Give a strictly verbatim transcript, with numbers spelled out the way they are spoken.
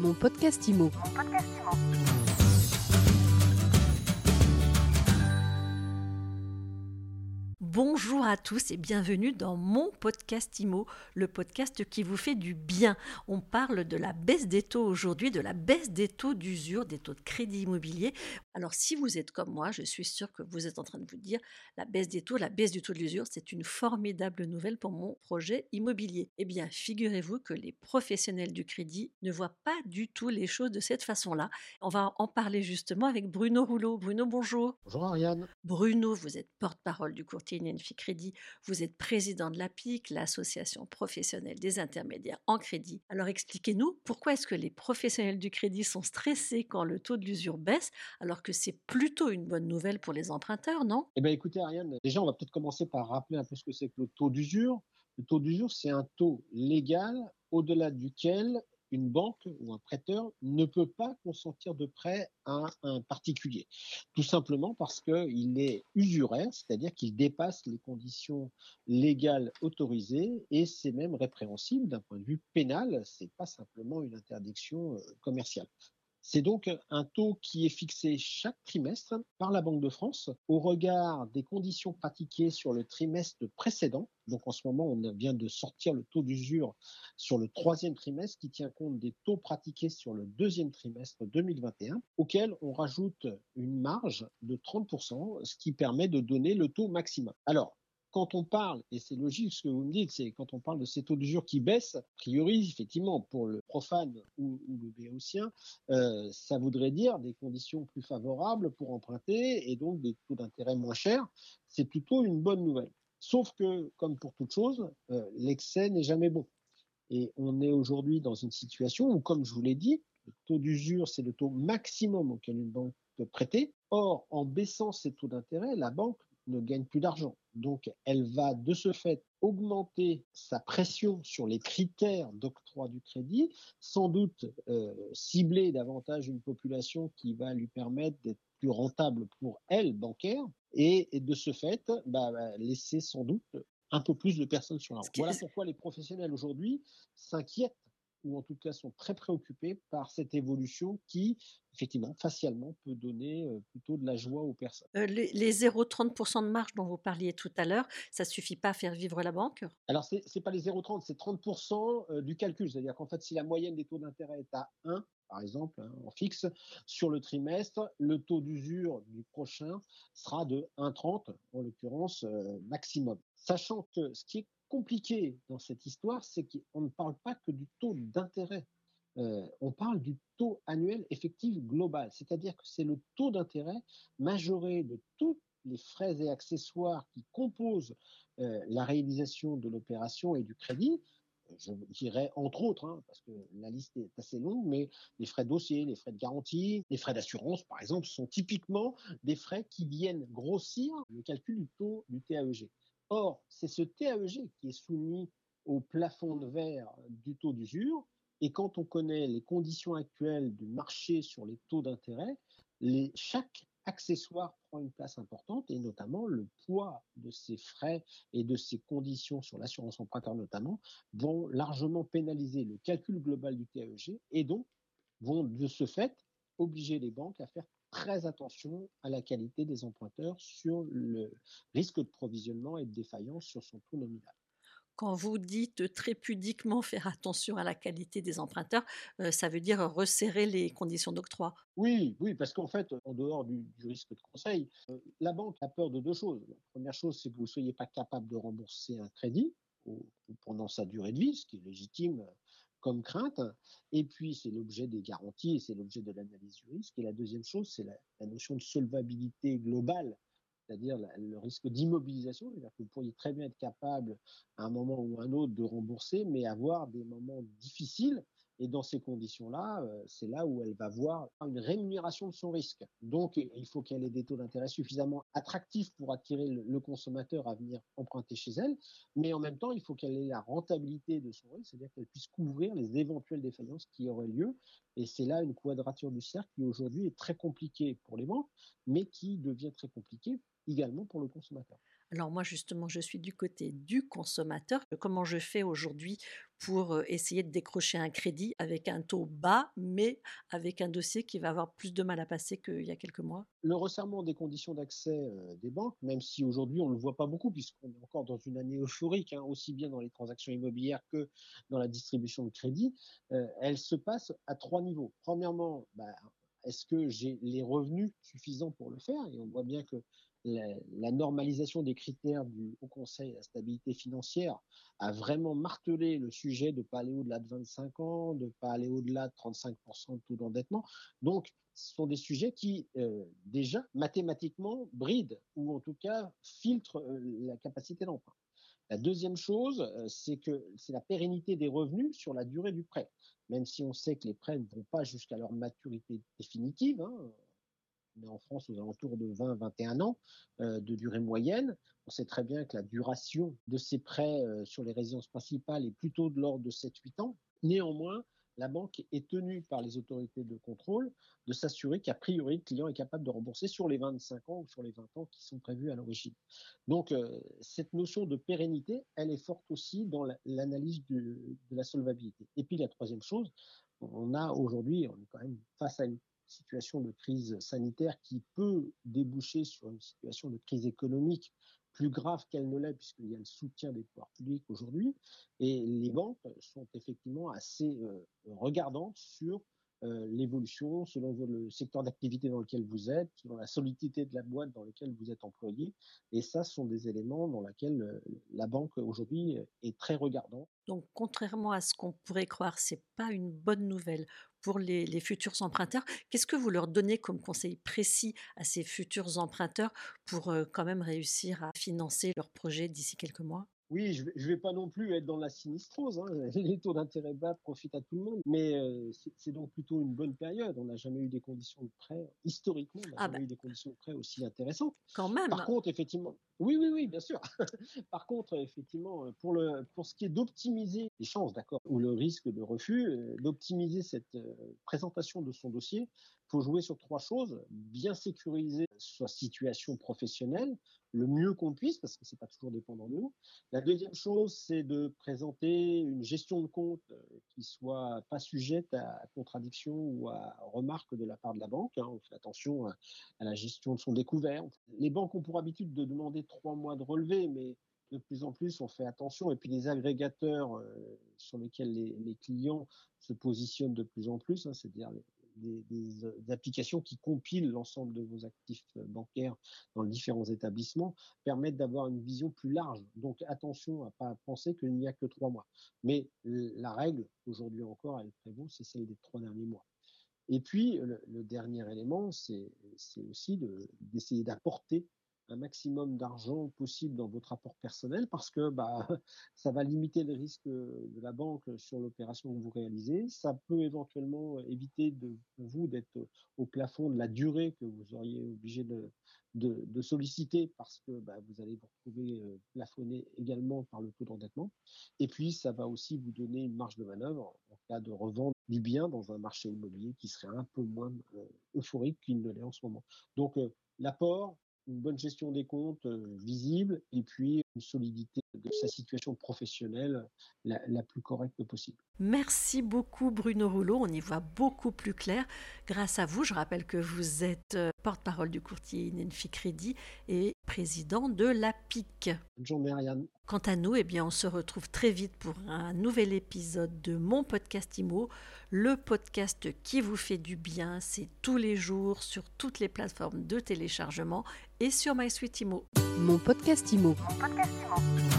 Mon podcast Immo. Mon podcast Immo. Bonjour à tous et bienvenue dans mon podcast Immo, le podcast qui vous fait du bien. On parle de la baisse des taux aujourd'hui, de la baisse des taux d'usure, des taux de crédit immobilier. Alors si vous êtes comme moi, je suis sûre que vous êtes en train de vous dire la baisse des taux, la baisse du taux de l'usure, c'est une formidable nouvelle pour mon projet immobilier. Eh bien, figurez-vous que les professionnels du crédit ne voient pas du tout les choses de cette façon-là. On va en parler justement avec Bruno Rouleau. Bruno, bonjour. Bonjour Ariane. Bruno, vous êtes porte-parole du courtier In and Fi Crédit, vous êtes président de l'A P I C, l'association professionnelle des intermédiaires en crédit. Alors expliquez-nous, pourquoi est-ce que les professionnels du crédit sont stressés quand le taux de l'usure baisse, alors que c'est plutôt une bonne nouvelle pour les emprunteurs, non ? Eh bien écoutez Ariane, déjà on va peut-être commencer par rappeler un peu ce que c'est que le taux d'usure. Le taux d'usure, c'est un taux légal au-delà duquel une banque ou un prêteur ne peut pas consentir de prêt à un particulier, tout simplement parce qu'il est usuraire, c'est-à-dire qu'il dépasse les conditions légales autorisées et c'est même répréhensible d'un point de vue pénal, c'est pas simplement une interdiction commerciale. C'est donc un taux qui est fixé chaque trimestre par la Banque de France au regard des conditions pratiquées sur le trimestre précédent. Donc en ce moment, on vient de sortir le taux d'usure sur le troisième trimestre qui tient compte des taux pratiqués sur le deuxième trimestre deux mille vingt et un, auquel on rajoute une marge de trente pour cent, ce qui permet de donner le taux maximum. Alors, quand on parle, et c'est logique ce que vous me dites, c'est quand on parle de ces taux d'usure qui baissent, a priori, effectivement, pour le profane ou, ou le béotien, euh, ça voudrait dire des conditions plus favorables pour emprunter et donc des taux d'intérêt moins chers. C'est plutôt une bonne nouvelle. Sauf que, comme pour toute chose, euh, l'excès n'est jamais bon. Et on est aujourd'hui dans une situation où, comme je vous l'ai dit, le taux d'usure, c'est le taux maximum auquel une banque peut prêter. Or, en baissant ses taux d'intérêt, la banque ne gagne plus d'argent. Donc, elle va de ce fait augmenter sa pression sur les critères d'octroi du crédit, sans doute euh, cibler davantage une population qui va lui permettre d'être plus rentable pour elle, bancaire, et, et de ce fait, bah, laisser sans doute un peu plus de personnes sur la route. Voilà pourquoi les professionnels aujourd'hui s'inquiètent, ou en tout cas sont très préoccupés par cette évolution qui, effectivement, facialement, peut donner plutôt de la joie aux personnes. Euh, les les zéro virgule trente pour cent de marge dont vous parliez tout à l'heure, ça ne suffit pas à faire vivre la banque ? Alors, ce n'est pas les zéro virgule trente, c'est trente pour cent du calcul. C'est-à-dire qu'en fait, si la moyenne des taux d'intérêt est à un, par exemple, hein, en fixe, sur le trimestre, le taux d'usure du prochain sera de un virgule trente, en l'occurrence, euh, maximum. Sachant que ce qui est compliqué dans cette histoire, c'est qu'on ne parle pas que du taux d'intérêt, euh, on parle du taux annuel effectif global, c'est-à-dire que c'est le taux d'intérêt majoré de tous les frais et accessoires qui composent euh, la réalisation de l'opération et du crédit. Je dirais entre autres, hein, parce que la liste est assez longue, mais les frais de dossier, les frais de garantie, les frais d'assurance, par exemple, sont typiquement des frais qui viennent grossir le calcul du taux du T A E G. Or, c'est ce T A E G qui est soumis au plafond de verre du taux d'usure. Et quand on connaît les conditions actuelles du marché sur les taux d'intérêt, les, chaque accessoire prend une place importante et notamment le poids de ces frais et de ces conditions sur l'assurance emprunteur notamment vont largement pénaliser le calcul global du T A E G et donc vont de ce fait obliger les banques à faire très attention à la qualité des emprunteurs sur le risque de provisionnement et de défaillance sur son taux nominal. Quand vous dites très pudiquement faire attention à la qualité des emprunteurs, euh, ça veut dire resserrer les conditions d'octroi. Oui, oui, parce qu'en fait, en dehors du, du risque de conseil, euh, la banque a peur de deux choses. La première chose, c'est que vous ne soyez pas capable de rembourser un crédit au, pendant sa durée de vie, ce qui est légitime comme crainte, et puis c'est l'objet des garanties et c'est l'objet de l'analyse du risque. Et la deuxième chose, c'est la, la notion de solvabilité globale, c'est-à-dire la, le risque d'immobilisation, c'est-à-dire que vous pourriez très bien être capable à un moment ou à un autre de rembourser, mais avoir des moments difficiles, et dans ces conditions-là, euh, c'est là où elle va voir une rémunération de son risque. Donc, il faut qu'elle ait des taux d'intérêt suffisamment attractifs pour attirer le, le consommateur à venir emprunter chez elle, mais en même temps, il faut qu'elle ait la rentabilité de son risque, c'est-à-dire qu'elle puisse couvrir les éventuelles défaillances qui auraient lieu. Et c'est là une quadrature du cercle qui aujourd'hui est très compliquée pour les banques, mais qui devient très compliquée également pour le consommateur. Alors moi, justement, je suis du côté du consommateur. Comment je fais aujourd'hui pour essayer de décrocher un crédit avec un taux bas, mais avec un dossier qui va avoir plus de mal à passer qu'il y a quelques mois? Le resserrement des conditions d'accès des banques, même si aujourd'hui on ne le voit pas beaucoup, puisqu'on est encore dans une année euphorique, hein, aussi bien dans les transactions immobilières que dans la distribution de crédit, euh, elle se passe à trois niveaux. Premièrement, bah, est-ce que j'ai les revenus suffisants pour le faire? Et on voit bien que La, la normalisation des critères du Haut Conseil de la stabilité financière a vraiment martelé le sujet de ne pas aller au-delà de vingt-cinq ans, de ne pas aller au-delà de trente-cinq pour cent de taux d'endettement. Donc, ce sont des sujets qui, euh, déjà, mathématiquement, brident ou en tout cas filtrent euh, la capacité d'emprunt. La deuxième chose, euh, c'est que c'est la pérennité des revenus sur la durée du prêt. Même si on sait que les prêts ne vont pas jusqu'à leur maturité définitive, hein, mais en France, aux alentours de vingt à vingt et un ans euh, de durée moyenne. On sait très bien que la duration de ces prêts euh, sur les résidences principales est plutôt de l'ordre de sept à huit ans. Néanmoins, la banque est tenue par les autorités de contrôle de s'assurer qu'a priori, le client est capable de rembourser sur les vingt-cinq ans ou sur les vingt ans qui sont prévus à l'origine. Donc, euh, cette notion de pérennité, elle est forte aussi dans la, l'analyse du, de la solvabilité. Et puis, la troisième chose, on a aujourd'hui, on est quand même face à une situation de crise sanitaire qui peut déboucher sur une situation de crise économique plus grave qu'elle ne l'est, puisqu'il y a le soutien des pouvoirs publics aujourd'hui. Et les banques sont effectivement assez euh, regardantes sur euh, l'évolution selon le secteur d'activité dans lequel vous êtes, selon la solidité de la boîte dans laquelle vous êtes employé. Et ça, ce sont des éléments dans lesquels euh, la banque aujourd'hui est très regardante. Donc, contrairement à ce qu'on pourrait croire, ce n'est pas une bonne nouvelle pour les, les futurs emprunteurs. Qu'est-ce que vous leur donnez comme conseil précis à ces futurs emprunteurs pour euh, quand même réussir à financer leur projet d'ici quelques mois? Oui, je ne vais pas non plus être dans la sinistrose, hein. Les taux d'intérêt bas profitent à tout le monde, mais euh, c'est, c'est donc plutôt une bonne période. On n'a jamais eu des conditions de prêt, historiquement, on n'a ah jamais ben. eu des conditions de prêt aussi intéressantes. Quand même. Par contre, effectivement, oui, oui, oui, bien sûr. Par contre, effectivement, pour, le, pour ce qui est d'optimiser les chances, d'accord, ou le risque de refus, euh, d'optimiser cette euh, présentation de son dossier, il faut jouer sur trois choses: bien sécuriser sa situation professionnelle, le mieux qu'on puisse, parce que ce n'est pas toujours dépendant de nous. La deuxième chose, c'est de présenter une gestion de compte qui ne soit pas sujette à contradiction ou à remarque de la part de la banque. On fait attention à la gestion de son découvert. Les banques ont pour habitude de demander trois mois de relevé, mais de plus en plus, on fait attention. Et puis, les agrégateurs sur lesquels les, les clients se positionnent de plus en plus, hein, c'est-à-dire les Des, des, des applications qui compilent l'ensemble de vos actifs bancaires dans les différents établissements, permettent d'avoir une vision plus large. Donc attention à ne pas penser qu'il n'y a que trois mois. Mais la règle, aujourd'hui encore, elle prévaut, c'est celle des trois derniers mois. Et puis, le, le dernier élément, c'est, c'est aussi de, d'essayer d'apporter un maximum d'argent possible dans votre apport personnel, parce que bah, ça va limiter le risque de la banque sur l'opération que vous réalisez. Ça peut éventuellement éviter de vous d'être au plafond de la durée que vous auriez obligé de, de, de solliciter, parce que bah, vous allez vous retrouver plafonné également par le taux d'endettement. Et puis, ça va aussi vous donner une marge de manœuvre en cas de revente du bien dans un marché immobilier qui serait un peu moins euphorique qu'il ne l'est en ce moment. Donc, l'apport, une bonne gestion des comptes euh, visible, et puis une solidité de sa situation professionnelle la, la plus correcte possible. Merci beaucoup Bruno Rouleau, on y voit beaucoup plus clair grâce à vous. Je rappelle que vous êtes euh, porte-parole du courtier In&Fi Crédit et président de l'A P I C. Bonne journée Ariane. Quant à nous, eh bien, on se retrouve très vite pour un nouvel épisode de Mon Podcast Immo, le podcast qui vous fait du bien. C'est tous les jours sur toutes les plateformes de téléchargement et sur MySweetImmo. Mon Podcast Immo. Mon Podcast Immo.